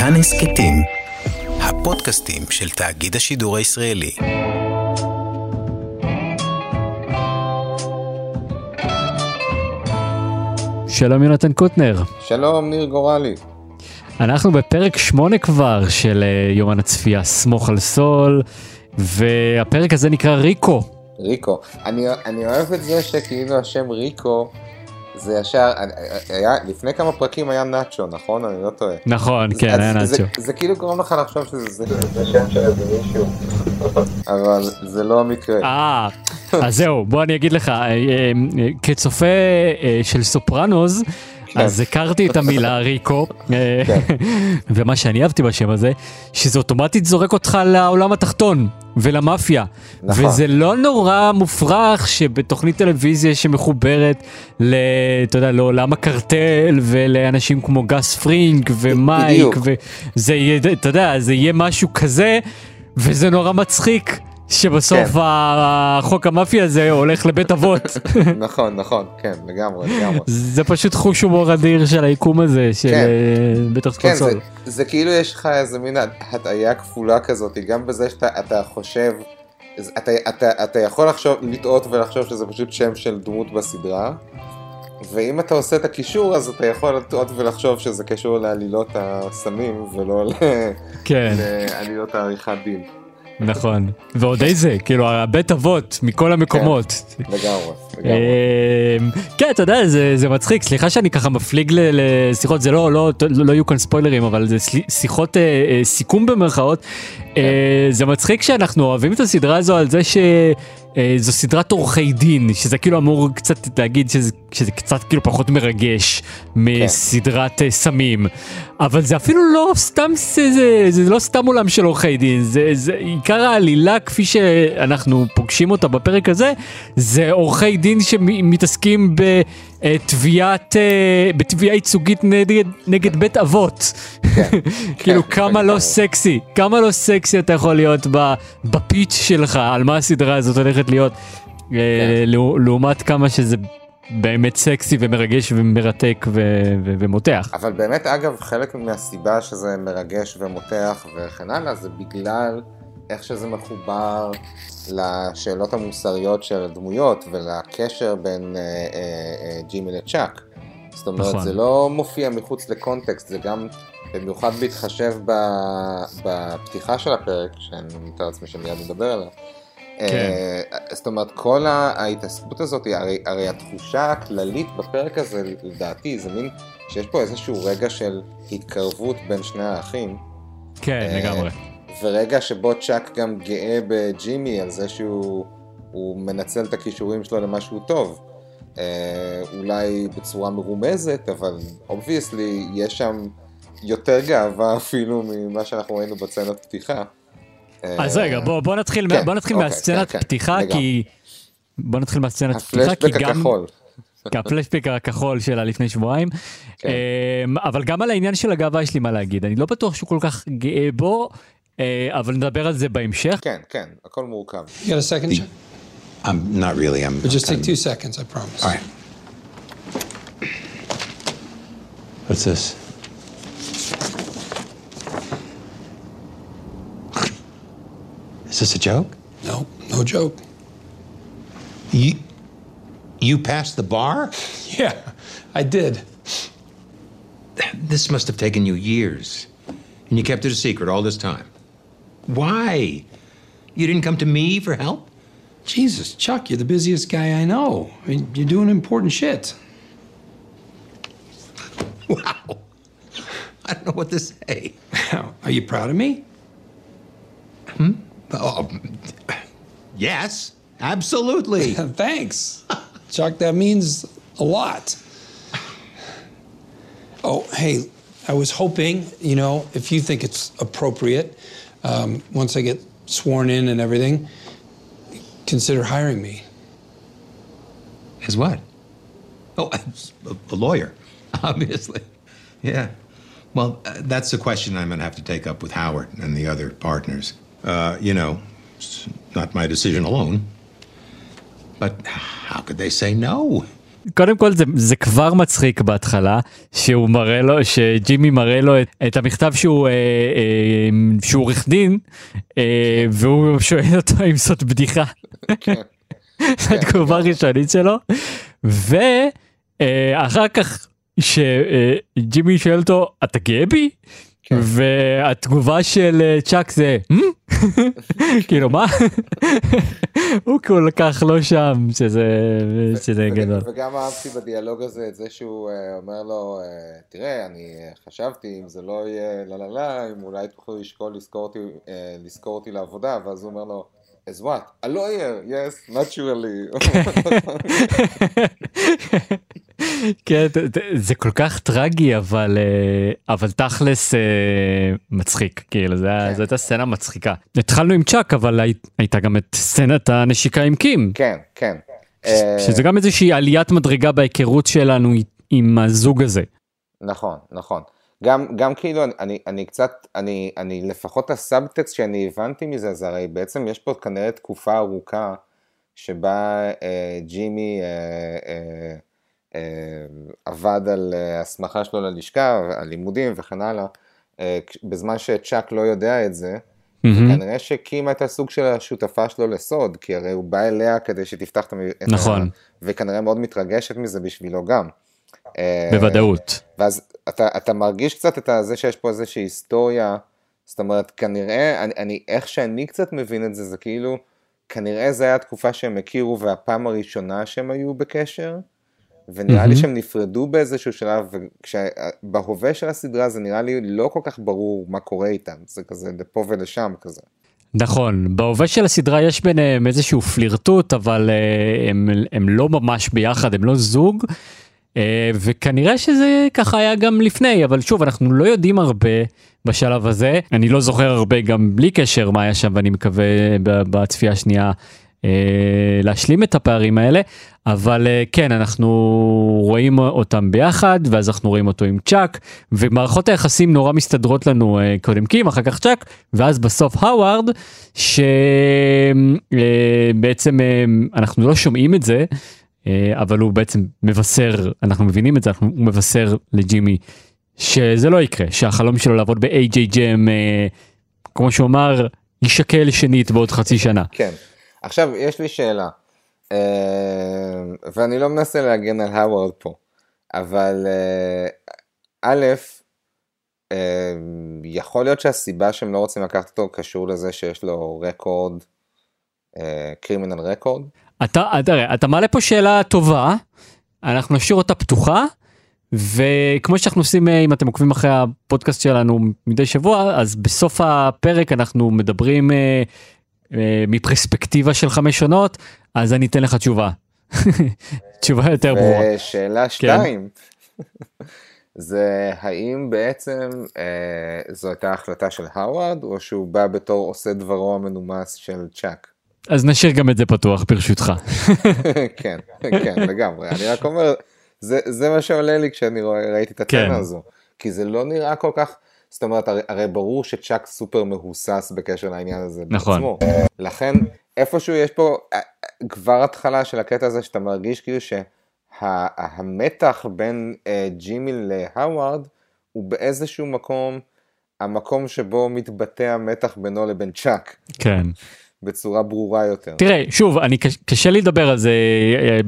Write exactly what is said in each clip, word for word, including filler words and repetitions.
כאן הסקטים, הפודקאסטים של תאגיד השידור הישראלי. שלום יונתן קוטנר. שלום ניר גורלי. אנחנו בפרק שמונה כבר של יומן הצפייה, סמוך על סול, והפרק הזה נקרא ריקו. ריקו. אני, אני אוהב את זה שכאילו השם ריקו... זה ישר, היה, לפני כמה פרקים היה נאצ'ו, נכון? אני לא טועה. נכון, כן, היה נאצ'ו. זה כאילו גורם לך לחשוב שזה שם של איזה מישהו, אבל זה לא המקרה. אה, אז זהו, בוא אני אגיד לך, כצופה של סופרנוס, אז הכרתי את המילה ריקו, ומה שאני אהבתי בשם הזה, שזה אוטומטית זורק אותך לעולם התחתון ולמאפיה, וזה לא נורא מופרך שבתוכנית טלוויזיה שמחוברת לעולם הקרטל ולאנשים כמו גס פרינק ומייק, וזה יהיה משהו כזה, וזה נורא מצחיק. שבסוף החוק המאפיה הזה הולך לבית אבות. נכון, נכון, כן, לגמרי, לגמרי. זה פשוט חוש הומור אדיר של היקום הזה, של בית הסקונסול. כן, זה כאילו יש לך איזה מין הטעיה כפולה כזאת, גם בזה שאתה חושב, אתה יכול לטעות ולחשוב שזה פשוט שם של דמות בסדרה, ואם אתה עושה את הקישור, אז אתה יכול לטעות ולחשוב שזה קשור לעלילות הסמים, ולא לעלילות העריכת דין. נכון, ועוד איזה, כאילו, הבית אבות מכל המקומות. כן, לגמרי, לגמרי. כן, אתה יודע, זה מצחיק, סליחה שאני ככה מפליג לשיחות, זה לא יהיו כאן ספוילרים, אבל זה שיחות סיכום במרכאות, זה מצחיק שאנחנו אוהבים את הסדרה הזו על זה ש... זו סדרת עורכי דין, שזה כאילו אמור קצת להגיד שזה, שזה קצת כאילו פחות מרגש מסדרת סמים, אבל זה אפילו לא סתם, זה, זה לא סתם עולם של עורכי דין, זה, זה, עיקר העלילה כפי שאנחנו פוגשים אותה בפרק הזה, זה עורכי דין שמתעסקים ב... תביעת, בתביעה ייצוגית נגד, נגד בית אבות. כאילו כמה לא סקסי, כמה לא סקסי אתה יכול להיות בפיץ' שלך, על מה הסדרה הזאת הולכת להיות, לעומת כמה שזה באמת סקסי ומרגש ומרתק ומותח. אבל באמת אגב, חלק מהסיבה שזה מרגש ומותח וכן הלאה, זה בגלל איך שזה מחובר לשאלות המוסריות של הדמויות ולקשר בין אה, אה, ג'ימי לצ'אק. זאת אומרת, נכון. זה לא מופיע מחוץ לקונטקסט, זה גם במיוחד בהתחשב בפתיחה של הפרק, שאני מתאר עצמי שמיד מדבר עליו. כן. אה, זאת אומרת, כל ההתעסקות הזאת, הרי, הרי התחושה הכללית בפרק הזה, לדעתי, זה מין שיש פה איזשהו רגע של התקרבות בין שני האחים. כן, אה, לגמרי. ורגע שבו צ'אק גם גאה בג'ימי על זה שהוא מנצל את הכישורים שלו למשהו טוב, אה, אולי בצורה מרומזת, אבל obviously יש שם יותר גאווה אפילו ממה שאנחנו ראינו בסצנת פתיחה. אה, אז רגע, בוא, בוא נתחיל, כן, בוא נתחיל אוקיי, מהסצנת כן, פתיחה, כן, כי... בוא נתחיל מהסצנת פתיחה, כי גם... הכחול. הפלשבק הכחול שלה לפני שבועיים, אבל גם על העניין של הגאווה יש לי מה להגיד, אני לא בטוח שהוא כל כך גאה בו, אבל נדבר על זה בהמשך. כן, כן, הכל מורכב. You got a second? I'm not really. I'm just take two seconds, I promise. All right. What's this? Is this a joke? No, no joke. You you passed the bar? Yeah, I did. This must have taken you years, and you kept it a secret all this time. Why? You didn't come to me for help? Jesus, Chuck, you're the busiest guy I know. I mean, you're doing important shit. Wow. I don't know what to say. Are you proud of me? Hmm? Oh, yes, absolutely. Thanks. Chuck, that means a lot. Oh, hey, I was hoping, you know, if you think it's appropriate... Um, once I get sworn in and everything, consider hiring me. As what? Oh, a, a lawyer, obviously. Yeah. Well, uh, that's a question I'm going to have to take up with Howard and the other partners. Uh, you know, it's not my decision alone. But how could they say no? קודם כל זה, זה כבר מצחיק בהתחלה, שהוא מראה לו, שג'ימי מראה לו את, את המכתב שהוא, אה, אה, שהוא עורך דין, אה, והוא שואל אותו אם זאת בדיחה. התגובה הראשונית שלו. ואחר כך שג'ימי שואל אותו, אתה גאה בי? והתגובה של צ'אק זה, כאילו מה? הוא כל כך לא שם, שזה גדול. וגם אהבתי בדיאלוג הזה את זה שהוא אומר לו, תראה, אני חשבתי אם זה לא יהיה לללה, אם אולי תוכלו לשקול לזכור אותי לעבודה, ואז הוא אומר לו, as what? A lawyer, yes, naturally. כן, זה כל כך טרגי, אבל אבל תכלס מצחיק, כאילו, זו הייתה סצנה מצחיקה. התחלנו עם צ'אק, אבל הייתה גם את סצנת הנשיקה עם קים. כן, כן. שזה גם איזושהי עליית מדרגה בהיכרות שלנו עם הזוג הזה. נכון, נכון. גם, גם כאילו אני, אני קצת, אני, אני לפחות הסאבטקסט שאני הבנתי מזה, אז הרי בעצם יש פה כנראה תקופה ארוכה שבה אה, ג'ימי אה, אה, אה, עבד על הסמכה שלו ללשכה, על לימודים וכן הלאה, אה, בזמן שצ'אק לא יודע את זה, mm-hmm. כנראה שקים את הסוג של השותפה שלו לסוד, כי הרי הוא בא אליה כדי שתפתח את המ... נכון. וכנראה מאוד מתרגשת מזה בשבילו גם. בוודאות. ואז אתה, אתה מרגיש קצת את זה שיש פה איזושהי היסטוריה, זאת אומרת, כנראה, אני, אני, איך שאני קצת מבין את זה, זה כאילו, כנראה זה היה התקופה שהם הכירו, והפעם הראשונה שהם היו בקשר, ונראה mm-hmm. לי שהם נפרדו באיזשהו שלב, ובהווה של הסדרה זה נראה לי לא כל כך ברור מה קורה איתם, זה כזה לפה ולשם כזה. נכון, בהווה של הסדרה יש ביניהם איזשהו פלירטוט, אבל הם, הם לא ממש ביחד, הם לא זוג, וכנראה שזה ככה היה גם לפני, אבל שוב, אנחנו לא יודעים הרבה בשלב הזה, אני לא זוכר הרבה גם בלי קשר מה היה שם, ואני מקווה בצפייה השנייה להשלים את הפערים האלה, אבל כן, אנחנו רואים אותם ביחד, ואז אנחנו רואים אותו עם צ'אק, ומערכות היחסים נורא מסתדרות לנו, קודם קים, אחר כך צ'אק, ואז בסוף האוורד, שבעצם אנחנו לא שומעים את זה, אבל הוא בעצם מבשר, אנחנו מבינים את זה, הוא מבשר לג'ימי שזה לא יקרה, שהחלום שלו לעבוד ב-איי ג'יי ג'י אם, כמו שהוא אמר, יישקל שנית בעוד חצי שנה. כן. עכשיו, יש לי שאלה, ואני לא מנסה להגן על האוורד פה, אבל א', יכול להיות שהסיבה שהם לא רוצים לקחת אותו קשור לזה שיש לו רקורד, קרימינל רקורד? אתה, אתה, אתה מעלה פה שאלה טובה, אנחנו נשאיר אותה פתוחה, וכמו שאנחנו עושים, אם אתם עוקבים אחרי הפודקאסט שלנו מדי שבוע, אז בסוף הפרק אנחנו מדברים אה, אה, מפרספקטיבה של חמש עונות, אז אני אתן לך תשובה. תשובה יותר ברורה. ושאלה שתיים, כן? זה האם בעצם אה, זו הייתה החלטה של האוורד, או שהוא בא בתור עושה דברו המנומס של צ'אק? אז נשאיר גם את זה פתוח, ברשותך. כן, כן, לגמרי. אני רק אומר, זה מה שעולה לי כשאני ראיתי את התנה הזו. כי זה לא נראה כל כך, זאת אומרת, הרי ברור שצ'אק סופר מהוסס בקשר לעניין הזה בעצמו. לכן, איפשהו יש פה כבר התחלה של הקטע הזה, שאתה מרגיש כאילו שהמתח בין ג'ימי להאוורד, הוא באיזשהו מקום, המקום שבו מתבטא המתח בינו לבין צ'אק. כן. בצורה ברורה יותר. תראה, שוב, אני קשה לי לדבר על זה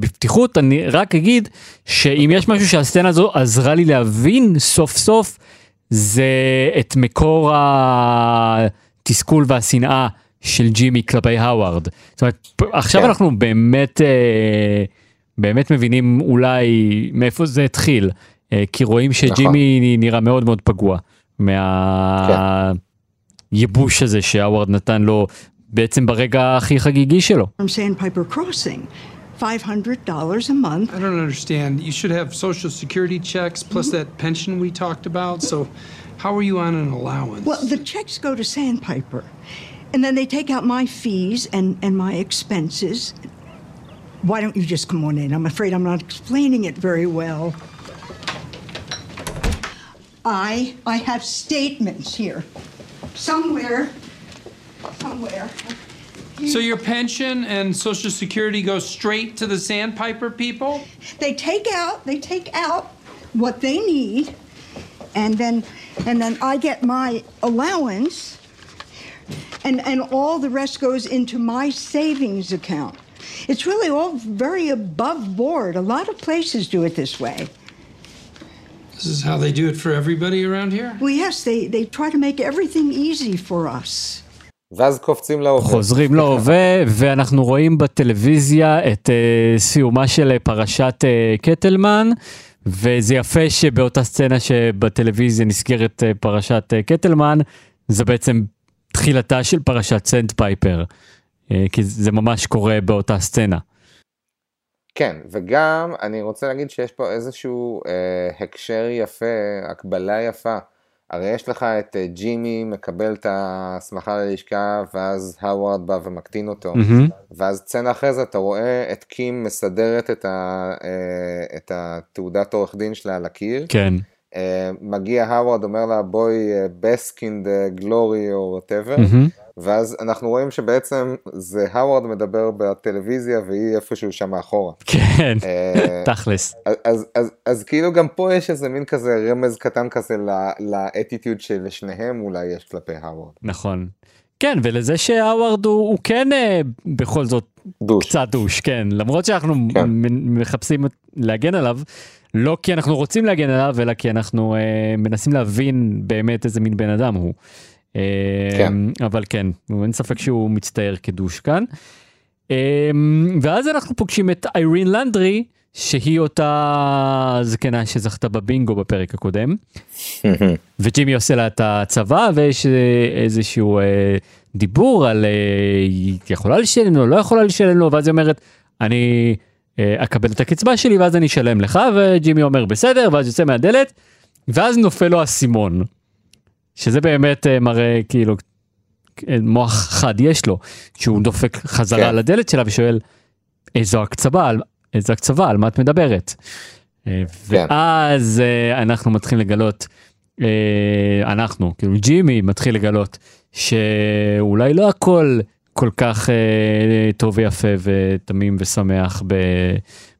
בפתיחות, אני רק אגיד שאם יש משהו שהסצנה הזו עזרה לי להבין סוף סוף, זה את מקור התסכול והשנאה של ג'ימי כלפי האוורד. זאת אומרת, עכשיו אנחנו באמת, באמת מבינים אולי מאיפה זה התחיל, כי רואים שג'ימי נראה מאוד מאוד פגוע מהייבוש הזה שהאוורד נתן לו בעצם ברגע הכי חגיגי שלו. From Sandpiper crossing, five hundred dollars a month. I don't understand. You should have social security checks plus that pension we talked about. So how are you on an allowance? Well, the checks go to Sandpiper. And then they take out my fees and and my expenses. Why don't you just come on in? I'm afraid I'm not explaining it very well. I I have statements here. Somewhere somewhere So your pension and Social Security go straight to the Sandpiper people? They take out, they take out what they need, and then, and then I get my allowance, and, and all the rest goes into my savings account. It's really all very above board. A lot of places do it this way. This is how they do it for everybody around here? Well, yes, they, they try to make everything easy for us. ואז קופצים להווה. חוזרים להווה, ואנחנו רואים בטלוויזיה את uh, סיומה של פרשת uh, קטלמן, וזה יפה שבאותה סצנה שבטלוויזיה נסגרת uh, פרשת uh, קטלמן, זה בעצם תחילתה של פרשת סנדפייפר, uh, כי זה ממש קורה באותה סצנה. כן, וגם אני רוצה להגיד שיש פה איזשהו אה, הקשר יפה, הקבלה יפה. הרי יש לך את אה, ג'ימי מקבל את הסמכה ללשכה, ואז הווארד בא ומקטין אותו, mm-hmm. ואז צנה אחרי זה אתה רואה את קים מסדרת את, ה, אה, את התעודת עורך דין שלה על הקיר. כן. אה, מגיע הווארד, אומר לה, בואי אה, בסקינד גלורי או whatever, mm-hmm. ואז אנחנו רואים שבעצם זה הווארד מדבר בטלוויזיה, והיא איפשהו שם מאחורה. כן, תכלס. אז כאילו גם פה יש איזה מין כזה רמז קטן כזה לאטיטיוד שלשניהם אולי יש כלפי הווארד. נכון. כן, ולזה שהווארד הוא כן בכל זאת קצת דוש, כן. למרות שאנחנו מחפשים להגן עליו, לא כי אנחנו רוצים להגן עליו, אלא כי אנחנו מנסים להבין באמת איזה מין בן אדם הוא. אבל כן, אין ספק שהוא מצטער כדוש כאן. ואז אנחנו פוגשים את איירין לנדרי, שהיא אותה זקנה שזכתה בבינגו בפרק הקודם, וג'ימי עושה לה את הצבא, ויש איזשהו דיבור על היא יכולה לשלם לו, לא יכולה לשלם לו, ואז היא אומרת, אני אקבל את הקצבה שלי, ואז אני אשלם לך, וג'ימי אומר בסדר, ואז יוצא מהדלת, ואז נופל לו הסימון. שזה באמת מראה כאילו מוח חד יש לו, שהוא דופק חזרה על הדלת שלה ושואל, איזו הקצבה, איזו הקצבה, על מה את מדברת? ואז אנחנו מתחילים לגלות, אנחנו, כאילו ג'ימי מתחיל לגלות, שאולי לא הכל כל כך טוב ויפה ותמים ושמח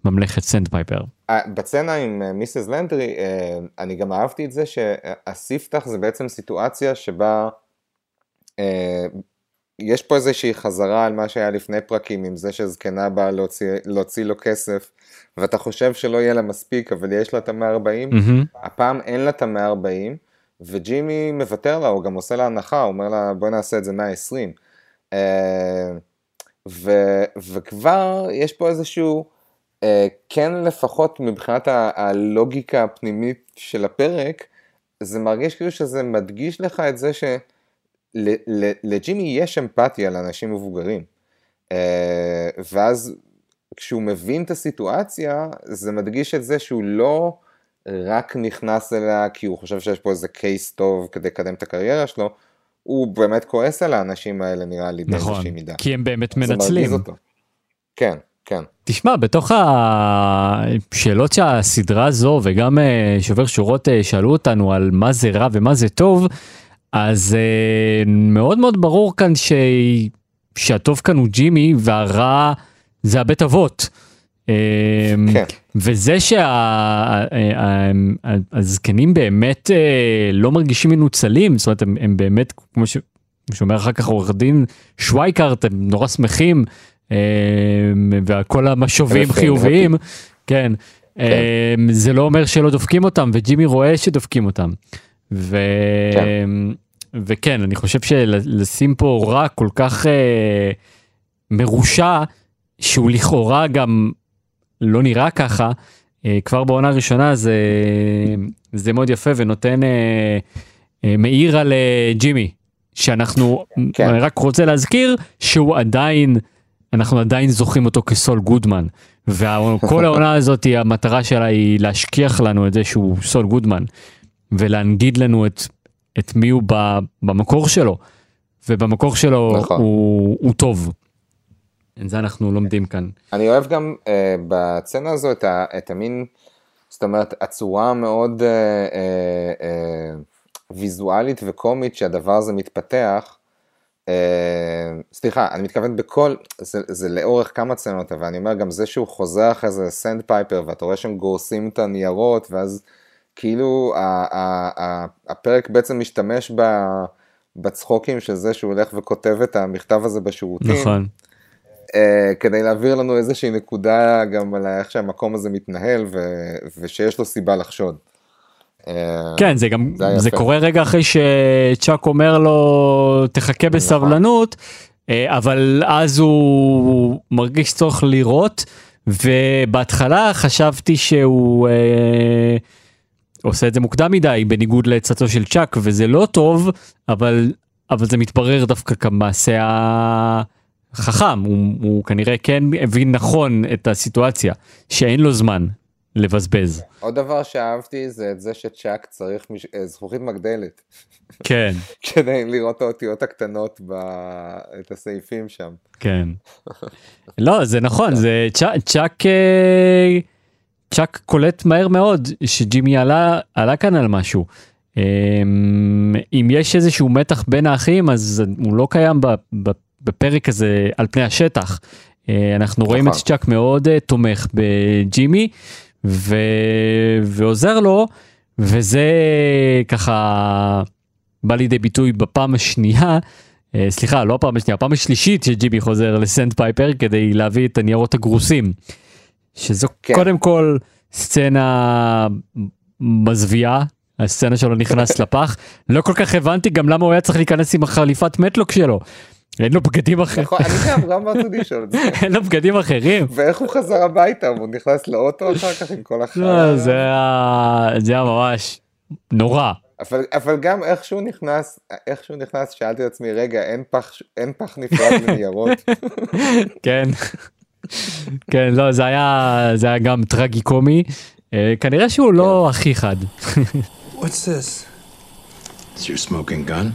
בממלכת סנדפייפר. בצנה עם מיסס לנדרי, אני גם אהבתי את זה שהספתח זה בעצם סיטואציה שבה יש פה איזושהי חזרה על מה שהיה לפני פרקים, עם זה שזקנה באה להוציא, להוציא לו כסף, ואתה חושב שלא יהיה לה מספיק, אבל יש לה את המאה וארבעים, mm-hmm. הפעם אין לה את המאה וארבעים, וג'ימי מוותר לה, הוא גם עושה לה הנחה, הוא אומר לה בואי נעשה את זה מאה ועשרים, ו- וכבר יש פה איזשהו, כן לפחות מבחינת הלוגיקה הפנימית של הפרק, זה מרגיש כאילו שזה מדגיש לך את זה שלג'ימי יש אמפתיה לאנשים מבוגרים, ואז כשהוא מבין את הסיטואציה, זה מדגיש את זה שהוא לא רק נכנס אליה כי הוא חושב שיש פה איזה קייס טוב כדי לקדם את הקריירה שלו, הוא באמת כועס על האנשים האלה נראה לי באיזושהי מידה. נכון, כי הם באמת מנצלים. כן. כן. תשמע, בתוך השאלות שהסדרה הזו וגם שובר שורות שאלו אותנו על מה זה רע ומה זה טוב, אז מאוד מאוד ברור כאן ש... שהטוב כאן הוא ג'ימי והרע זה הבית אבות. כן. וזה שהזקנים באמת לא מרגישים מנוצלים, זאת אומרת, הם, הם באמת, כמו ש... שאומר אחר כך עורך דין שווייקארט, הם נורא שמחים, וכל המשובים חיוביים, כן, זה לא אומר שלא דופקים אותם, וג'ימי רואה שדופקים אותם, וכן, אני חושב שלשים פה רע כל כך מרושע, שהוא לכאורה גם לא נראה ככה, כבר בעונה הראשונה זה מאוד יפה, ונותן מאיר על ג'ימי, שאנחנו רק רוצה להזכיר, שהוא עדיין אנחנו עדיין זוכים אותו כסול גודמן, וכל העונה הזאת, המטרה שלה היא להשכיח לנו את זה שהוא סול גודמן, ולהנגיד לנו את, את מי הוא במקור שלו, ובמקור שלו נכון. הוא, הוא טוב. את זה אנחנו לומדים כאן. אני אוהב גם uh, בצנה הזו את, ה, את המין, זאת אומרת, הצורה מאוד uh, uh, uh, ויזואלית וקומית, שהדבר הזה מתפתח, סליחה, אני מתכוון בכל, זה, זה לאורך כמה צנות, אבל אני אומר גם זה שהוא חוזר אחרי זה סנד פייפר, ואתה רואה שהם גורסים את הניירות, ואז כאילו הפרק בעצם משתמש בצחוקים של זה שהוא הולך וכותב את המכתב הזה בשירותים. נכון. כדי להעביר לנו איזושהי נקודה גם על איך שהמקום הזה מתנהל, ושיש לו סיבה לחשוד. כן, זה גם, זה קורה רגע אחרי שצ'אק אומר לו, תחכה בסבלנות, אבל אז הוא מרגיש צורך לראות, ובהתחלה חשבתי שהוא עושה את זה מוקדם מדי, בניגוד לעצתו של צ'אק, וזה לא טוב, אבל זה מתברר דווקא כמעשה חכם, הוא כנראה כן הבין נכון את הסיטואציה, שאין לו זמן לבזבז. עוד דבר שאהבתי זה את זה שצ'אק צריך זכוכית מגדלת. כן. כדי לראות את האותיות הקטנות, את הסעיפים שם. כן. לא, זה נכון, זה צ'אק, צ'אק קולט מהר מאוד, שג'ימי עלה כאן על משהו. אם יש איזשהו מתח בין האחים, אז הוא לא קיים בפרק, בפרק הזה על פני השטח. אנחנו רואים את צ'אק מאוד תומך בג'ימי, ועוזר לו, וזה ככה בא לידי ביטוי בפעם השנייה, סליחה, לא הפעם השנייה, הפעם השלישית שג'ימי חוזר לסנד פייפר, כדי להביא את הניירות הגרוסים, שזו קודם כל סצנה מזוויעה, הסצנה שלו נכנס לפח, לא כל כך הבנתי גם למה הוא היה צריך להיכנס עם החליפת מטלוק שלו, אין לו בגדים אחרים. אני גם גם רציתי לשאול את זה. אין לו בגדים אחרים. ואיך הוא חזר הביתה, הוא נכנס לאוטו אחר כך עם כל החיים. זה היה ממש נורא. אבל גם איך שהוא נכנס, איך שהוא נכנס, שאלתי את עצמי, רגע, אין פח נפרד מניירות. כן. כן, לא, זה היה גם טרגי קומי. כנראה שהוא לא הכי חד. What's this? It's your smoking gun.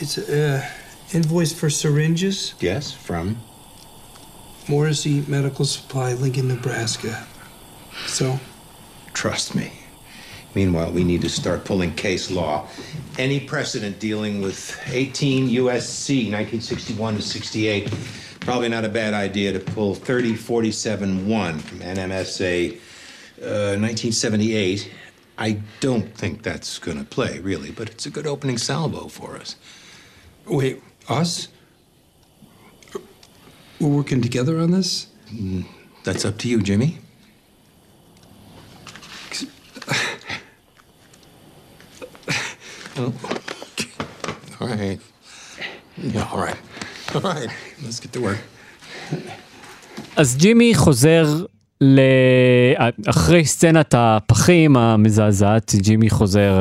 It's a... Invoice for syringes? Yes, from? Morrissey Medical Supply, Lincoln, Nebraska. So? Trust me. Meanwhile, we need to start pulling case law. Any precedent dealing with eighteen U S C nineteen sixty-one to sixty-eight, probably not a bad idea to pull thirty forty-seven one from N M S A uh, nineteen seventy-eight. I don't think that's going to play, really, but it's a good opening salvo for us. Wait. Us? We're working together on this? Mm, that's up to you, Jimmy. Oh. All right. Yeah, all right. All right. Let's get to work. אז ג'ימי חוזר ל... אחרי סצנת הפחים המזעזעת, ג'ימי חוזר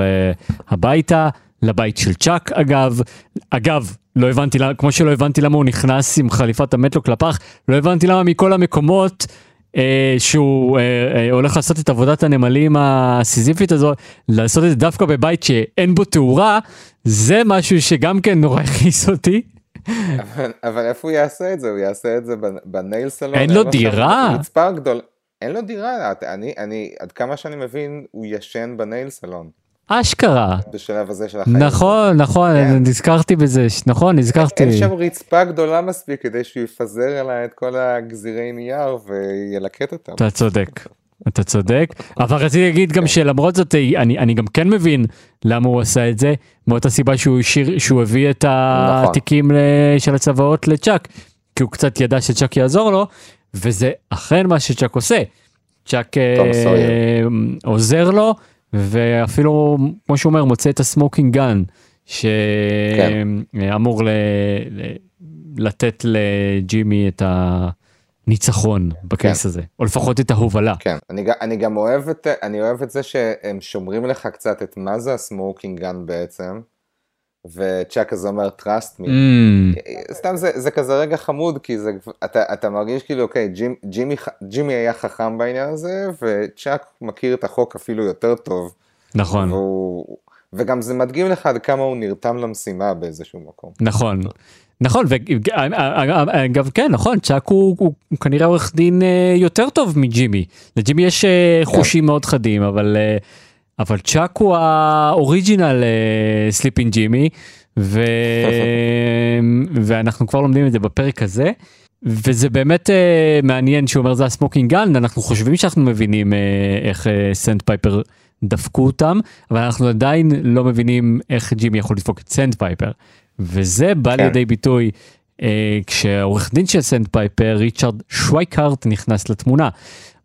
uh, הביתה, לבית של צ'אק, אגב, אגב, לא הבנתי, כמו שלא הבנתי למה הוא נכנס עם חליפת המטלוק לפח, לא הבנתי למה מכל המקומות אה, שהוא אה, אה, הולך לעשות את עבודת הנמלים הסיזיפית הזו, לעשות את זה דווקא בבית שאין בו תאורה, זה משהו שגם כן נורא הכיס אותי. אבל, אבל איפה הוא יעשה את זה? הוא יעשה את זה בנייל סלון. אין לו דירה. מצפה גדול. אין לו דירה, אני, אני, עד כמה שאני מבין, הוא ישן בנייל סלון. אשכרה. בשלב הזה של החיים. נכון, נכון, נזכרתי בזה, נכון, נזכרתי. אין שם רצפה גדולה מספיק, כדי שהוא יפזר עליי את כל הגזירי נייר, וילקט אותם. אתה צודק, אתה צודק. אבל רציתי להגיד גם שלמרות זאת, אני גם כן מבין למה הוא עשה את זה, מאותה סיבה שהוא הביא את התיקים של הצבאות לצ'אק, כי הוא קצת ידע שצ'אק יעזור לו, וזה אכן מה שצ'אק עושה. צ'אק עוזר לו, ואפילו, כמו שהוא אומר, מוצא את הסמוקינג גן, שאמור לתת לג'ימי את הניצחון בקייס הזה, או לפחות את ההובלה. כן, אני גם אוהב את זה שהם שומרים לך קצת את מה זה הסמוקינג גן בעצם, וצ'אק הזה אומר, trust me. סתם זה כזה רגע חמוד, כי אתה מרגיש כאילו, אוקיי, ג'ימי היה חכם בעניין הזה, וצ'אק מכיר את החוק אפילו יותר טוב. נכון. וגם זה מדגים לך עד כמה הוא נרתם למשימה באיזשהו מקום. נכון. נכון, וגם כן, נכון, צ'אק הוא כנראה עורך דין יותר טוב מג'ימי. לג'ימי יש חושים מאוד חדים, אבל... אבל צ'אק הוא האוריג'ינל סליפינג ג'ימי, ואנחנו כבר לומדים את זה בפרק הזה, וזה באמת מעניין שהוא אומר זה הסמוקינג גן, אנחנו חושבים שאנחנו מבינים איך סנדפייפר דפקו אותם, אבל אנחנו עדיין לא מבינים איך ג'ימי יכול לדפוק את סנדפייפר, וזה בא לידי ביטוי כשעורך דין של סנדפייפר, ריצ'רד שווייקארט, נכנס לתמונה.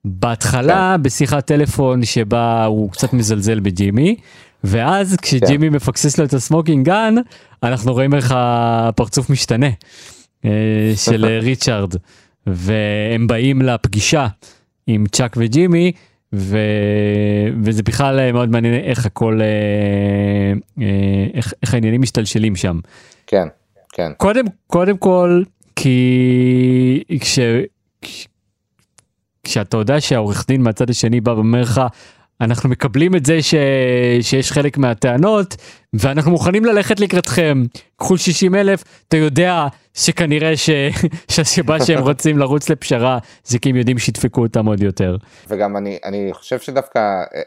בהתחלה בשיחת טלפון שבה הוא קצת מזלזל בג'ימי, ואז כשג'ימי מפקסס לו את הסמוקינג גן, אנחנו רואים איך הפרצוף משתנה של ריצ'רד, והם באים לפגישה עם צ'אק וג'ימי, וזה בכלל מאוד מעניין איך הכל, איך העניינים משתלשלים שם. כן, כן. קודם כל, כי כש... כשאתה יודע שהעורך דין מהצד השני בא ואומר לך, אנחנו מקבלים את זה ש... שיש חלק מהטענות, ואנחנו מוכנים ללכת לקראתכם, קחו שישים אלף, אתה יודע שכנראה ש... שהסיבה שהם רוצים לרוץ לפשרה, זה כי הם יודעים שידפקו אותם עוד יותר. וגם אני, אני חושב שדווקא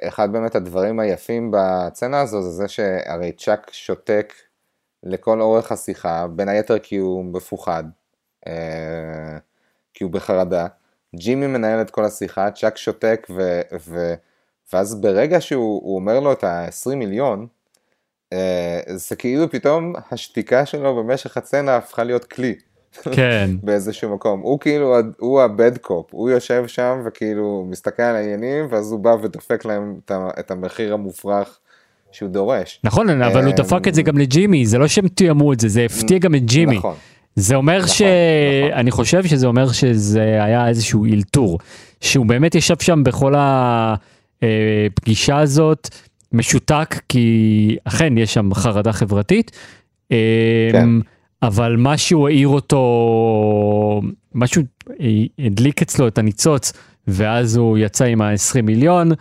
אחד באמת הדברים היפים בצנה הזו, זה זה שהרי צ'אק שותק לכל אורך השיחה, בין היתר כי הוא מפוחד, אה, כי הוא בחרדה, ג'ימי מנהל את כל השיחה, צ'אק שותק, ו, ו, ואז ברגע שהוא אומר לו את ה-עשרים מיליון, אה, זה כאילו פתאום השתיקה שלו במשך הצנה הפכה להיות כלי. כן. באיזשהו מקום. הוא כאילו, הוא הבד קופ, הוא יושב שם וכאילו מסתכל על העניינים, ואז הוא בא ודופק להם את המחיר המופרך שהוא דורש. נכון, אבל הוא דפק את זה גם לג'ימי, זה לא שהם תיאמו את זה, זה הפתיע גם את ג'ימי. נכון. זה אומר ש... אני חושב שזה אומר שזה היה איזשהו אילתור, שהוא באמת ישב שם בכל הפגישה הזאת, משותק, כי אכן יש שם חרדה חברתית, אבל משהו העיר אותו, משהו הדליק אצלו את הניצוץ, ואז הוא יצא עם ה-עשרים מיליון,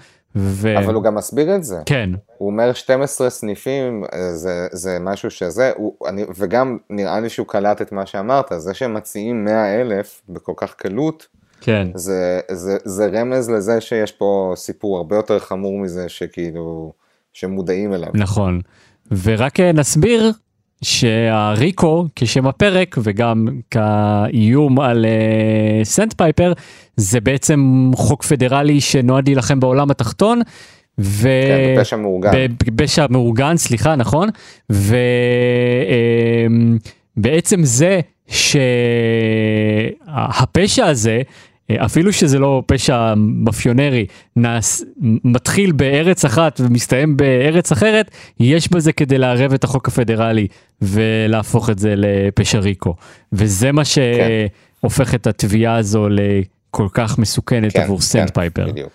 ו... אבל הוא גם מסביר את זה. כן. הוא אומר שנים עשר סניפים, זה, זה משהו שזה, הוא, אני, וגם נראה לי שהוא קלט את מה שאמרת, זה שהם מציעים מאה אלף בכל כך קלות, כן. זה, זה, זה רמז לזה שיש פה סיפור הרבה יותר חמור מזה שכאילו, שמודעים אליו. נכון, ורק נסביר שהריקו, כשם הפרק, וגם כאיום על uh, סנדפייפר, זה בעצם חוק פדרלי שנועד להילחם בעולם התחתון, ו... כן, בפשע מאורגן. בפשע מאורגן, סליחה, נכון, ובעצם זה שהפשע הזה, אפילו שזה לא פשע מפיונרי, נעס... מתחיל בארץ אחת ומסתיים בארץ אחרת, יש בזה כדי לערב את החוק הפדרלי ולהפוך את זה לפשע ריקו, וזה מה שהופך את התביעה הזו לכל כך מסוכנת כן, עבור כן, סנדפייפר. בדיוק.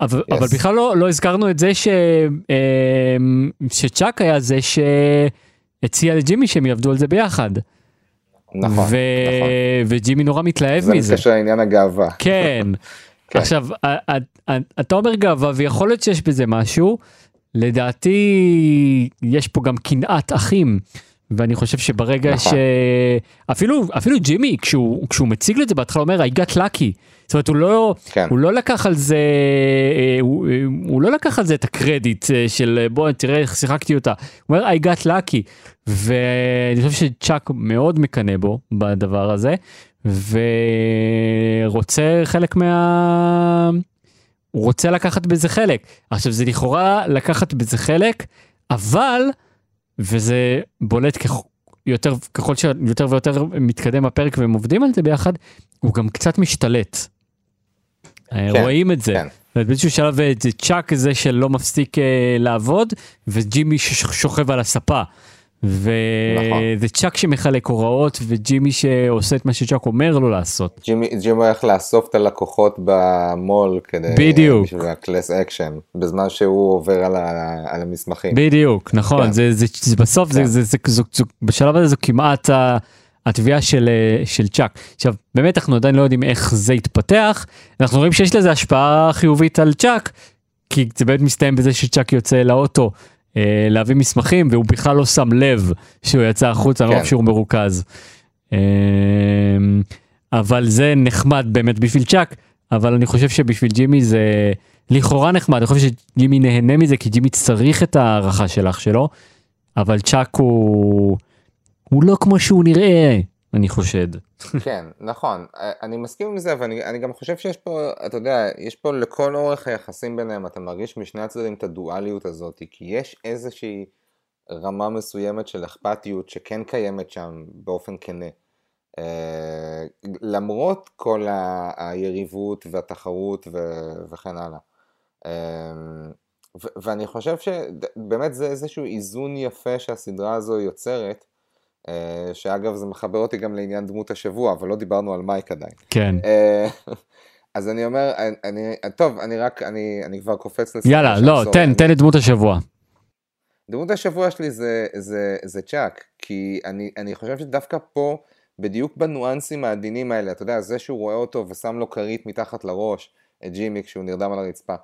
אבל, yes. אבל בכלל לא, לא הזכרנו את זה ש, שצ'אק היה זה שהציע לג'ימי שהם יעבדו על זה ביחד. נכון, ו... נכון. וג'ימי נורא מתלהב זה מזה. זה מתקשר לעניין הגאווה. כן. כן. עכשיו, אתה אומר גאווה, ויכול להיות שיש בזה משהו, לדעתי יש פה גם קנאת אחים, ואני חושב שברגע נכון. ש... אפילו, אפילו ג'ימי, כשהוא, כשהוא מציג לזה, בהתחלה אומר, I got lucky. זאת אומרת, הוא לא, כן. הוא לא לקח על זה, הוא, הוא לא לקח על זה את הקרדיט של, בוא, תראה איך שיחקתי אותה. הוא אומר, I got lucky. ואני חושב שצ'אק מאוד מקנה בו, בדבר הזה, ורוצה חלק מה... הוא רוצה לקחת בזה חלק. עכשיו, זה לכאורה לקחת בזה חלק, אבל... וזה בולט ככל, יותר, ככל שיותר ויותר מתקדם הפרק והם עובדים על זה ביחד, הוא גם קצת משתלט. כן, רואים את זה. כן. באיזשהו שלב זה צ'אק זה שלא מפסיק לעבוד, וג'ימי ששוכב על הספה. וזה צ'אק שמחלק הוראות, וג'ימי שעושה את מה שצ'אק אומר לו לעשות. ג'ימי, ג'ימי הולך לאסוף את הלקוחות במול, כדי... בדיוק. שזה הקלאס אקשן, בזמן שהוא עובר על, ה, על המסמכים. בדיוק, נכון, כן. זה, זה, זה בסוף, כן. זה, זה, זה, זה, זה, בשלב הזה זו כמעט התביעה של, של צ'אק. עכשיו, באמת אנחנו עדיין לא יודעים איך זה יתפתח, אנחנו רואים שיש לזה השפעה חיובית על צ'אק, כי זה באמת מסתיים בזה שצ'אק יוצא לאוטו, להביא מסמכים, והוא בכלל לא שם לב שהוא יצא החוץ, אני לא חושב שהוא מרוכז. אבל זה נחמד באמת בשביל צ'אק, אבל אני חושב שבשביל ג'ימי זה לכאורה נחמד, אני חושב שג'ימי נהנה מזה, כי ג'ימי צריך את הערכה שלך שלו, אבל צ'אק הוא, הוא לא כמו שהוא נראה, אני חושד. כן, נכון, אני מסכים עם זה, אבל אני, אני גם חושב שיש פה, אתה יודע, יש פה לכל אורך היחסים ביניהם, אתה מרגיש משני הצדדים את הדואליות הזאת, כי יש איזושהי רמה מסוימת של אכפתיות, שכן קיימת שם באופן כנה. Uh, למרות כל ה- היריבות והתחרות ו- וכן הלאה. Uh, ו- ואני חושב שבאמת זה איזשהו איזון יפה שהסדרה הזו יוצרת, uh, שאגב זה מחבר אותי גם לעניין דמות השבוע, אבל לא דיברנו על מייק עדיין. כן. Uh, אז אני אומר, אני, אני, טוב, אני רק, אני, אני כבר קופץ לסדר. יאללה, לא, תן, אני... תן את דמות השבוע. דמות השבוע שלי זה, זה, זה צ'אק, כי אני, אני חושב שדווקא פה, בדיוק בנואנסים העדינים האלה, אתה יודע, זה שהוא רואה אותו ושם לו קרית מתחת לראש, את ג'ימי כשהוא נרדם על הרצפה,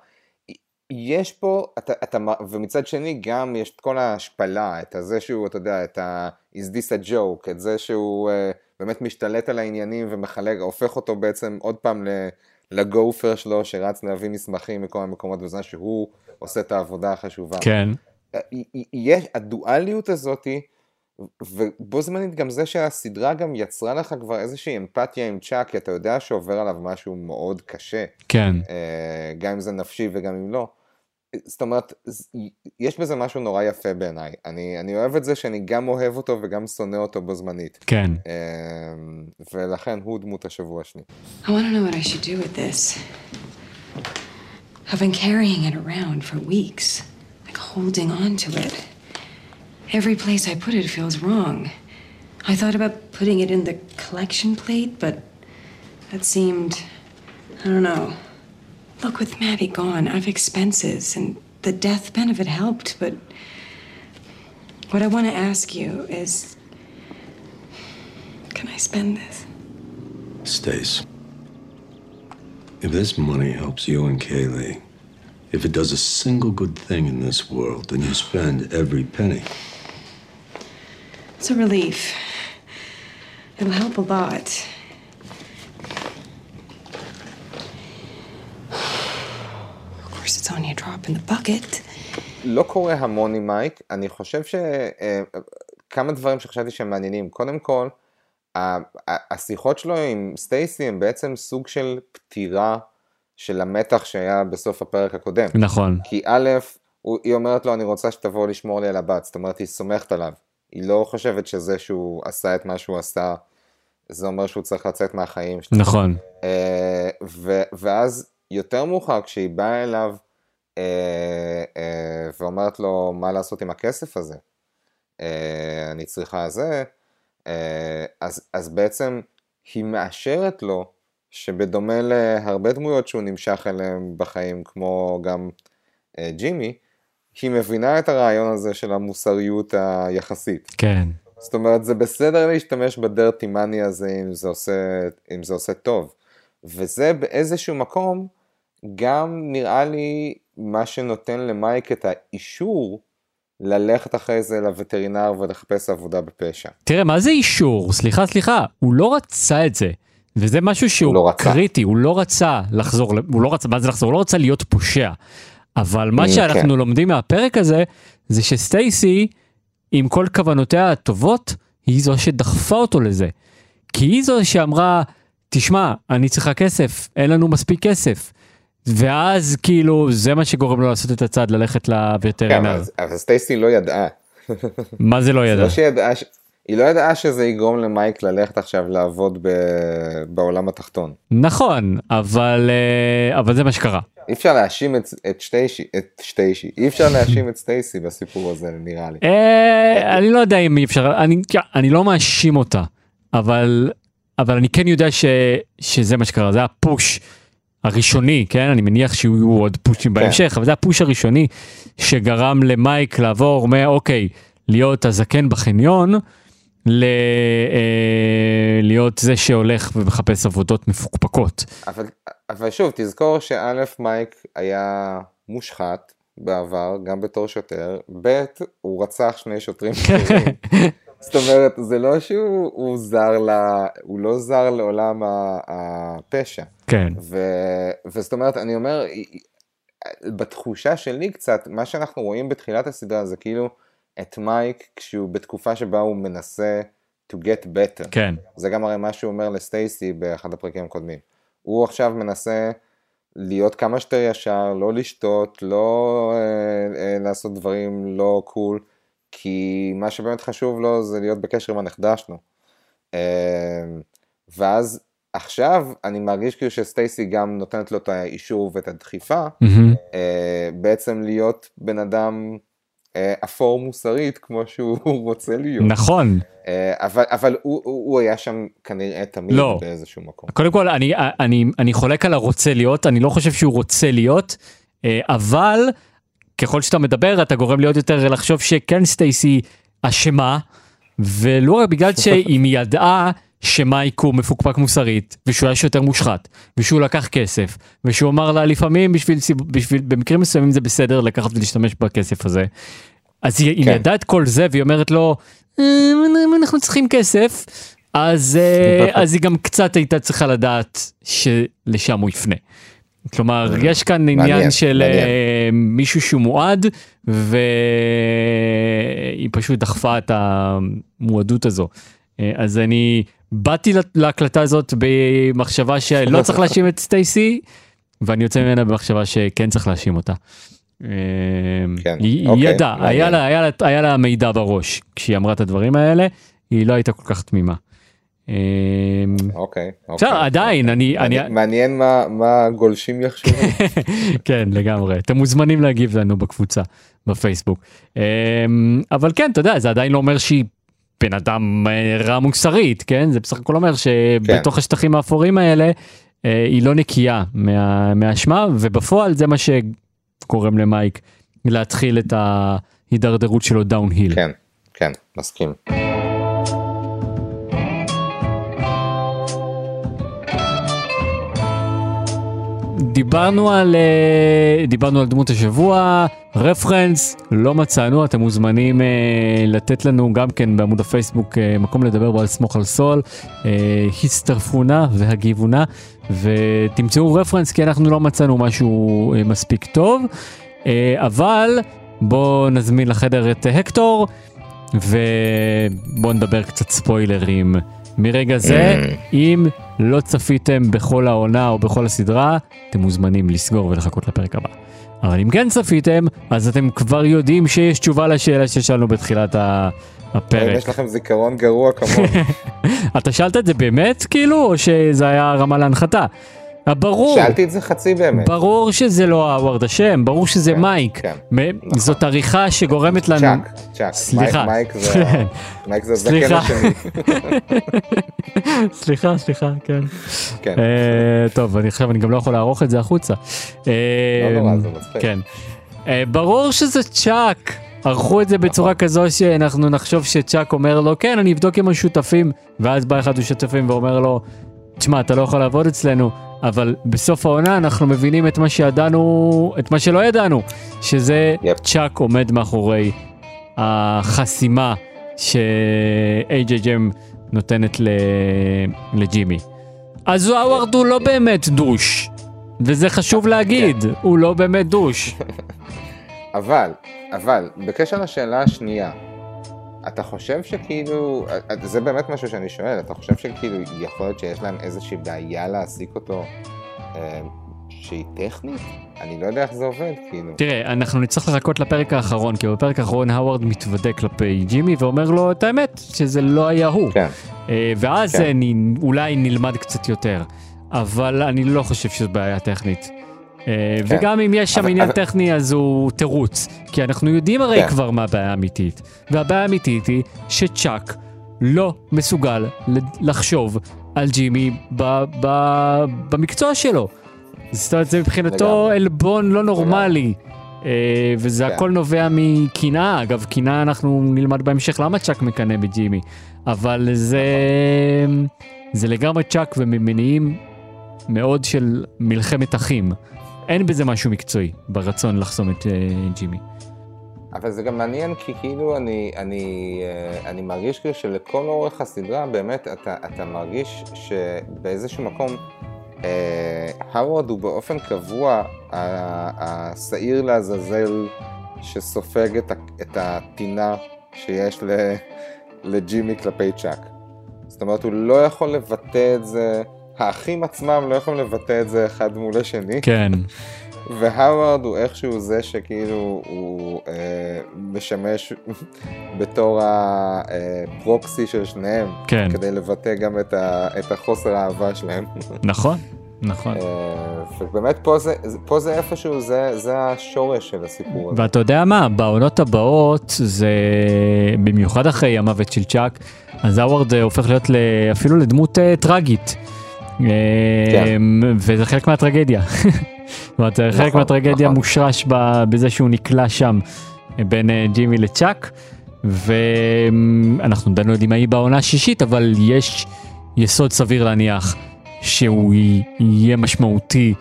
יש פה, אתה, אתה, ומצד שני גם יש את כל ההשפלה, את הזה שהוא, אתה יודע, את ה- is this a joke, את זה שהוא uh, באמת משתלט על העניינים ומחלק, הופך אותו בעצם עוד פעם לגופר שלו, שרץ להביא מסמכים מכל המקומות, וזה שהוא עושה את העבודה החשובה. כן. יש, הדואליות הזאת, ובו זמנית גם זה שהסדרה גם יצרה לך כבר איזושהי אמפתיה עם צ'אק, כי אתה יודע שעובר עליו משהו מאוד קשה, כן. גם אם זה נפשי וגם אם לא, זאת אומרת, יש בזה משהו נורא יפה בעיניי, אני, אני אוהב את זה שאני גם אוהב אותו וגם שונא אותו בו זמנית, כן. ולכן הוא דמות השבוע שלי. I want to know what I should do with this. I've been carrying it around for weeks, like holding on to it. Every place I put it feels wrong. I thought about putting it in the collection plate, but that seemed, I don't know. Look, with Maddie gone, I've expenses, and the death benefit helped, but what I want to ask you is, can I spend this? Stace, if this money helps you and Kaylee, if it does a single good thing in this world, then you spend every penny. It's a relief. It'll help a lot. Of course, it's only a drop in the bucket. לא קורה המון עם מייק. אני חושב שכמה דברים שחשבתי שהם מעניינים. קודם כל, השיחות שלו עם סטייסי הם בעצם סוג של פטירה של המתח שהיה בסוף הפרק הקודם. נכון. כי א', היא אומרת לו, אני רוצה שתבוא לשמור לי על הבת, זאת אומרת, היא סומכת עליו. היא לא חושבת שזה שהוא עשה את מה שהוא עשה, זה אומר שהוא צריך לצאת מהחיים. נכון. ואז יותר מאוחר, כשהיא באה אליו, ואומרת לו, מה לעשות עם הכסף הזה? אני צריכה זה. אז בעצם, היא מאשרת לו, שבדומה להרבה דמויות שהוא נמשך אליהם בחיים, כמו גם אה, ג'ימי, היא מבינה את הרעיון הזה של המוסריות היחסית. כן. זאת אומרת, זה בסדר להשתמש בדרטי מני הזה, אם זה עושה, אם זה עושה טוב. וזה באיזשהו מקום, גם נראה לי מה שנותן למייק את האישור, ללכת אחרי זה לווטרינר ולחפש עבודה בפשע. תראה, מה זה אישור? סליחה, סליחה, הוא לא רצה את זה. וזה משהו שהוא קריטי, הוא לא רצה לחזור, הוא לא רצה, מה זה לחזור? הוא לא רצה להיות פושע. אבל מה שאנחנו לומדים מהפרק הזה, זה שסטייסי, עם כל כוונותיה הטובות, היא זו שדחפה אותו לזה. כי היא זו שאמרה, תשמע, אני צריכה כסף, אין לנו מספיק כסף. ואז כאילו, זה מה שגורם לו לעשות את הצעד, ללכת לווטרינר. אבל סטייסי לא ידעה. מה זה לא ידעה? זה לא שידעה ש... היא לא ידעה שזה יגרום למייק ללכת עכשיו לעבוד ב... בעולם התחתון. נכון, אבל, אבל זה מה שקרה. אי אפשר להאשים את, את שטייסי, את שטייסי. אי אפשר להאשים את סטייסי בסיפור הזה, נראה לי. אה, אני לא יודע אם אי אפשר, אני, אני לא מאשים אותה, אבל, אבל אני כן יודע ש, שזה מה שקרה, זה הפוש הראשוני, כן? אני מניח שיהיו עוד פושים בהמשך, אבל זה הפוש הראשוני שגרם למייק לעבור, מה, אוקיי, להיות הזקן בחניון, ל... להיות זה שהולך ומחפש עבודות מפוקפקות. אבל, אבל שוב, תזכור שאלף מייק היה מושחת בעבר, גם בתור שוטר, ב' הוא רצח שני שוטרים. זאת אומרת, זה לא שהוא הוא זר לה, הוא לא זר לעולם הפשע. כן. ו, וזאת אומרת, אני אומר, בתחושה שלי קצת, מה שאנחנו רואים בתחילת הסדרה זה כאילו את מייק כשהוא בתקופה שבה הוא מנסה to get better. כן. זה גם הרי מה שהוא אומר לסטייסי באחד הפרקים הקודמים. הוא עכשיו מנסה להיות כמה שתר ישר, לא לשתות, לא אה, אה, לעשות דברים לא קול, כי מה שבאמת חשוב לו זה להיות בקשר עם הנכדה שלו. אה, ואז עכשיו אני מרגיש כאילו שסטייסי גם נותנת לו את האישור ואת הדחיפה, mm-hmm. אה, בעצם להיות בן אדם אה, אפור מוסרית כמו שהוא רוצה להיות. נכון. אה, אבל, אבל הוא, הוא היה שם כנראה תמיד לא. באיזשהו מקום. קודם כל אני, אני, אני חולק על הרוצה להיות, אני לא חושב שהוא רוצה להיות, אה, אבל ככל שאתה מדבר אתה גורם להיות יותר לחשוב שכן סטייסי אשמה, ולא רק בגלל שהיא ידעה, שמייק הוא מפוקפק מוסרית, ושהוא היה שיותר מושחת, ושהוא לקח כסף, ושהוא אמר לה לפעמים, בשביל, בשביל, במקרים מסוימים זה בסדר לקחת ולהשתמש בכסף הזה. אז כן. היא ידעה את כל זה, והיא אומרת לו, אנחנו צריכים כסף, אז, אז היא גם קצת הייתה צריכה לדעת שלשם הוא יפנה. כלומר, יש כאן עניין של מישהו שהוא מועד, והיא פשוט דחפה את המועדות הזו. אז אני באתי להקלטה הזאת במחשבה שלא צריך להאשים את סטייסי, ואני יוצא ממנה במחשבה שכן צריך להאשים אותה. היא ידעה, היה לה מידע בראש, כשהיא אמרה את הדברים האלה, היא לא הייתה כל כך תמימה. אוקיי. עדיין, אני... מעניין מה גולשים יחשבו. כן, לגמרי. אתם מוזמנים להגיב לנו בקבוצה, בפייסבוק. אבל כן, אתה יודע, זה עדיין לא אומר שהיא בן אדם רע מוסרית, כן? זה בסך הכל אומר שבתוך השטחים האפורים האלה, היא לא נקייה מהאשמה, ובפועל זה מה שקורם למייק, להתחיל את ההידרדרות שלו דאונהיל. כן, כן, מסכים. דיברנו על, דיברנו על דמות השבוע, רפרנס, לא מצאנו, אתם מוזמנים אה, לתת לנו גם כן בעמוד הפייסבוק אה, מקום לדבר בו על סמוך על סול, אה, הסתרפונה והגיוונה, ותמצאו רפרנס כי אנחנו לא מצאנו משהו אה, מספיק טוב, אה, אבל בואו נזמין לחדר את הקטור, ובואו נדבר קצת ספוילרים. מרגע זה, אם לא צפיתם בכל העונה או בכל הסדרה, אתם מוזמנים לסגור ולחכות לפרק הבא. אבל אם כן צפיתם, אז אתם כבר יודעים שיש תשובה לשאלה ששאלנו בתחילת הפרק. יש לכם זיכרון גרוע כמוני. אתה שאלת את זה באמת כאילו, או שזה היה רמה להנחתה? ברור. שאלתי את זה חצי באמת. ברור שזה לא האוורד השם, ברור שזה מייק. זאת עריכה שגורמת לנו... צ'אק, צ'אק. סליחה. מייק זה... מייק זה זקן השני. סליחה, סליחה, כן. כן. טוב, עכשיו אני גם לא יכול לערוך את זה החוצה. לא נורא, זה מצחיק. כן. ברור שזה צ'אק. ערכו את זה בצורה כזו שאנחנו נחשוב שצ'אק אומר לו, כן, אני אבדוק עם השותפים, ואז בא אחד השותפים ואומר לו, תשמע, אתה לא יכול לעבוד אצלנו, אבל בסוף העונה אנחנו מבינים את מה שידענו, את מה שלא ידענו, שזה yep. צ'אק עומד מאחורי החסימה ש-איי ג'יי ג'י אם נותנת ל... לג'ימי. אז האוורד הוא לא באמת דוש, וזה חשוב להגיד, yeah. הוא לא באמת דוש. אבל, אבל, בקשר לשאלה השנייה, אתה חושב שכאילו, זה באמת משהו שאני שואל, אתה חושב שכאילו יכול להיות שיש להם איזושהי בעיה להעסיק אותו אה, שהיא טכנית? אני לא יודע איך זה עובד, כאילו. תראה, אנחנו נצטרך לחכות לפרק האחרון, כי בפרק האחרון האוורד מתוודא כלפי ג'ימי ואומר לו את האמת, שזה לא היה הוא. כן. אה, ואז כן. אני, אולי נלמד קצת יותר, אבל אני לא חושב שזו בעיה טכנית. אה, כן. וגם אם יש שם אבל, עניין אבל... טכני אז הוא תירוץ, כי אנחנו יודעים הרי כן. כבר מה הבעיה האמיתית, והבעיה האמיתית היא שצ'אק לא מסוגל לחשוב על ג'ימי ב- ב- במקצוע שלו. זאת אומרת, זה מבחינתו לגמרי. אלבון לא נורמלי, אה, וזה כן. הכל נובע מכינה. אגב, כינה אנחנו נלמד בהמשך למה צ'אק מקנה בג'ימי, אבל זה זה לגמרי צ'אק וממניעים מאוד של מלחמת אחים. אין בזה משהו מקצועי, ברצון לחסום את uh, ג'ימי. אבל זה גם מעניין, כי כאילו אני, אני, uh, אני מרגיש כאילו שלכל אורך הסדרה, באמת אתה, אתה מרגיש שבאיזשהו מקום הווארד הוא באופן קבוע השעיר לעזאזל שסופג את הטינה שיש לג'ימי כלפי צ'אק. זאת אומרת, הוא לא יכול לבטא את זה, האחים עצמם לא יכולים לבטא את זה אחד מול השני. כן. והווארד הוא איכשהו זה שכאילו הוא אה, משמש בתור הפרוקסי של שניהם, כן. כדי לבטא גם את, ה, את החוסר האהבה שלהם. נכון, נכון. אה, ובאמת פה זה, פה זה איפשהו, זה, זה השורש של הסיפור הזה. ואתה יודע מה, בעונות הבאות, זה במיוחד אחרי המוות של צ'אק, אז הווארד הופך להיות אפילו לדמות אה, טרגית. אה, כן. וזה חלק מהטרגדיה. זאת אומרת, נכון, חלק מהטרגדיה נכון. מושרש בזה שהוא נקלע שם בין ג'ימי לצ'אק, ואנחנו דנו יודעים מה היא בעונה השישית, אבל יש יסוד סביר להניח שהוא יהיה משמעותי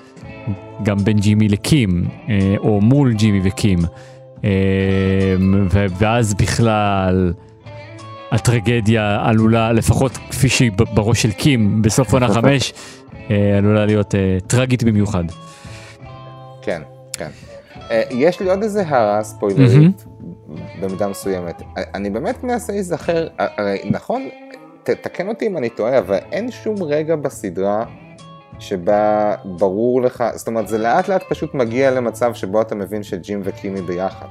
גם בין ג'ימי לקים, או מול ג'ימי וקים, ואז בכלל הטרגדיה עלולה, לפחות כפי שהיא בראש של קים בסוף עונה חמש, עלולה להיות טרגית במיוחד. כן, כן. יש לי עוד איזה הערה ספוילרית, במידה מסוימת. אני באמת מנסה להיזכר, הרי נכון, תתקן אותי אם אני טועה, אבל אין שום רגע בסדרה שבה ברור לך, זאת אומרת, זה לאט לאט פשוט מגיע למצב שבו אתה מבין שג'ים וקימי ביחד.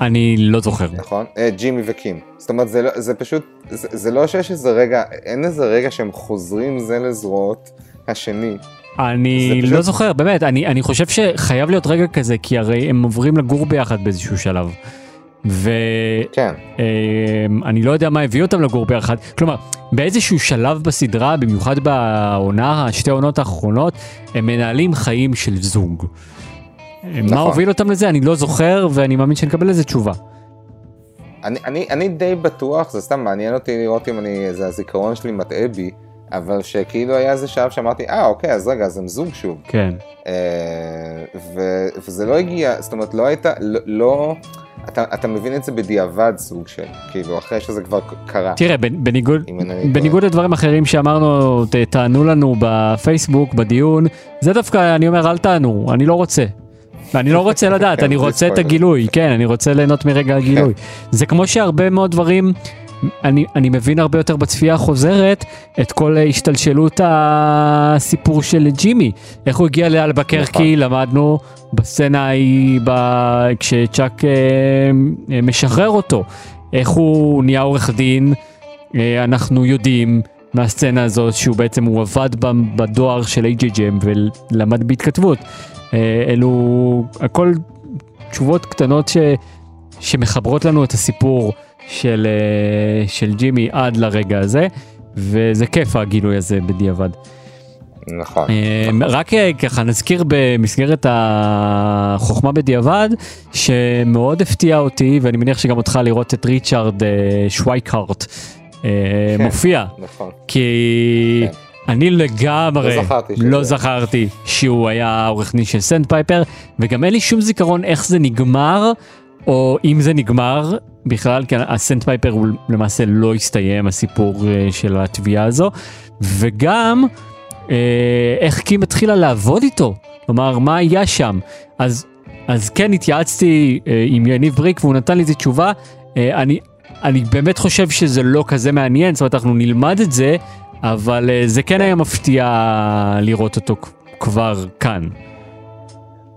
אני לא זוכר. נכון? ג'ימי וקים. זאת אומרת, זה פשוט, זה לא שיש איזה רגע, אין איזה רגע שהם חוזרים זה לזרועות השני. אני לא זוכר, באמת, אני, אני חושב שחייב להיות רגע כזה, כי הרי הם עוברים לגור ביחד באיזשהו שלב. ו... כן. אני לא יודע מה הביא אותם לגור ביחד. כלומר, באיזשהו שלב בסדרה, במיוחד בעונה, השתי העונות האחרונות, הם מנהלים חיים של זוג. נכון. מה הוביל אותם לזה? אני לא זוכר, ואני מאמין שנקבל לזה תשובה. אני, אני, אני די בטוח, זה סתם מעניין אותי לראות אם אני, זה הזיכרון שלי מטעה בי, אבל שכאילו היה איזה שלב שאמרתי, אה, אוקיי, אז רגע, אז הם זוג שוב. כן. וזה לא הגיע, זאת אומרת, לא הייתה, לא, אתה מבין את זה בדיעבד סוג של, כאילו, אחרי שזה כבר קרה. תראה, בניגוד לדברים אחרים שאמרנו, תענו לנו בפייסבוק, בדיון, זה דווקא, אני אומר, אל תענו, אני לא רוצה. אני לא רוצה לדעת, אני רוצה את הגילוי, כן, אני רוצה ליהנות מרגע הגילוי. זה כמו שהרבה מאוד דברים... אני, אני מבין הרבה יותר בצפייה החוזרת את כל השתלשלות הסיפור של ג'ימי. איך הוא הגיע לאלבקרקי, למדנו בסצנה ההיא, כשצ'אק אה, משחרר אותו. איך הוא נהיה עורך דין, אה, אנחנו יודעים מהסצנה הזאת שהוא בעצם הוא עבד בדואר של איי ג'י ג'י אם ולמד בהתכתבות. אה, אלו הכל תשובות קטנות ש, שמחברות לנו את הסיפור של, של ג'ימי עד לרגע הזה, וזה כיף הגילוי הזה בדיעבד. נכון. רק ככה נזכיר במסגרת החוכמה בדיעבד, שמאוד הפתיע אותי, ואני מניח שגם אותך לראות את ריצ'רד שווייקהרט מופיע. נכון. כי אני לגמרי לא זכרתי שהוא היה עורך דין של סנדפייפר, וגם אין לי שום זיכרון איך זה נגמר, או אם זה נגמר בכלל, כי הסנדפייפר הוא למעשה לא הסתיים, הסיפור של התביעה הזו, וגם איך קים התחילה לעבוד איתו, כלומר, מה היה שם? אז, אז כן, התייעצתי עם יניב בריק, והוא נתן לי את התשובה, אני, אני באמת חושב שזה לא כזה מעניין, זאת אומרת, אנחנו נלמד את זה, אבל זה כן היה מפתיע לראות אותו כבר כאן.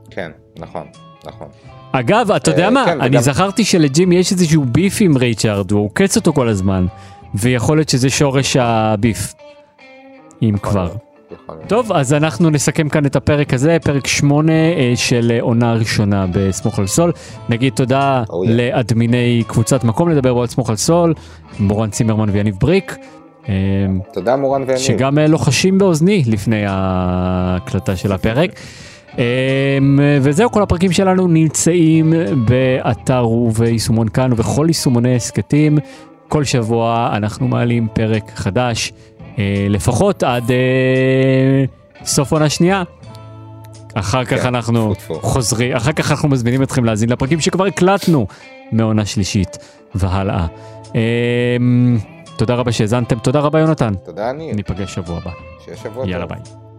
כן, נכון, נכון. אגב, אתה יודע מה? אני זכרתי שלג'ימי יש איזשהו ביף עם ריצ'רד, הוא עוקץ אותו כל הזמן, ויכול להיות שזה שורש הביף, אם כבר. טוב, אז אנחנו נסכם כאן את הפרק הזה, פרק שמונה של עונה ראשונה בסמוך על סול. נגיד תודה לאדמיני קבוצת מקום לדבר בו על סמוך על סול, מורן צימרמן ויניב בריק. תודה מורן ויניב. שגם לוחשים באוזני לפני ההקלטה של הפרק. וזהו, כל הפרקים שלנו נמצאים באתר וביישומון כאן ובכל יישומוני הסקטים. כל שבוע אנחנו מעלים פרק חדש, לפחות עד סוף עונה שנייה. אחר כך אנחנו חוזרים, אחר כך אנחנו מזמינים אתכם להזין לפרקים שכבר הקלטנו מעונה שלישית והלאה. תודה רבה שהזנתם, תודה רבה יונתן, תודה. אני ניפגש שבוע הבא, יאללה ביי.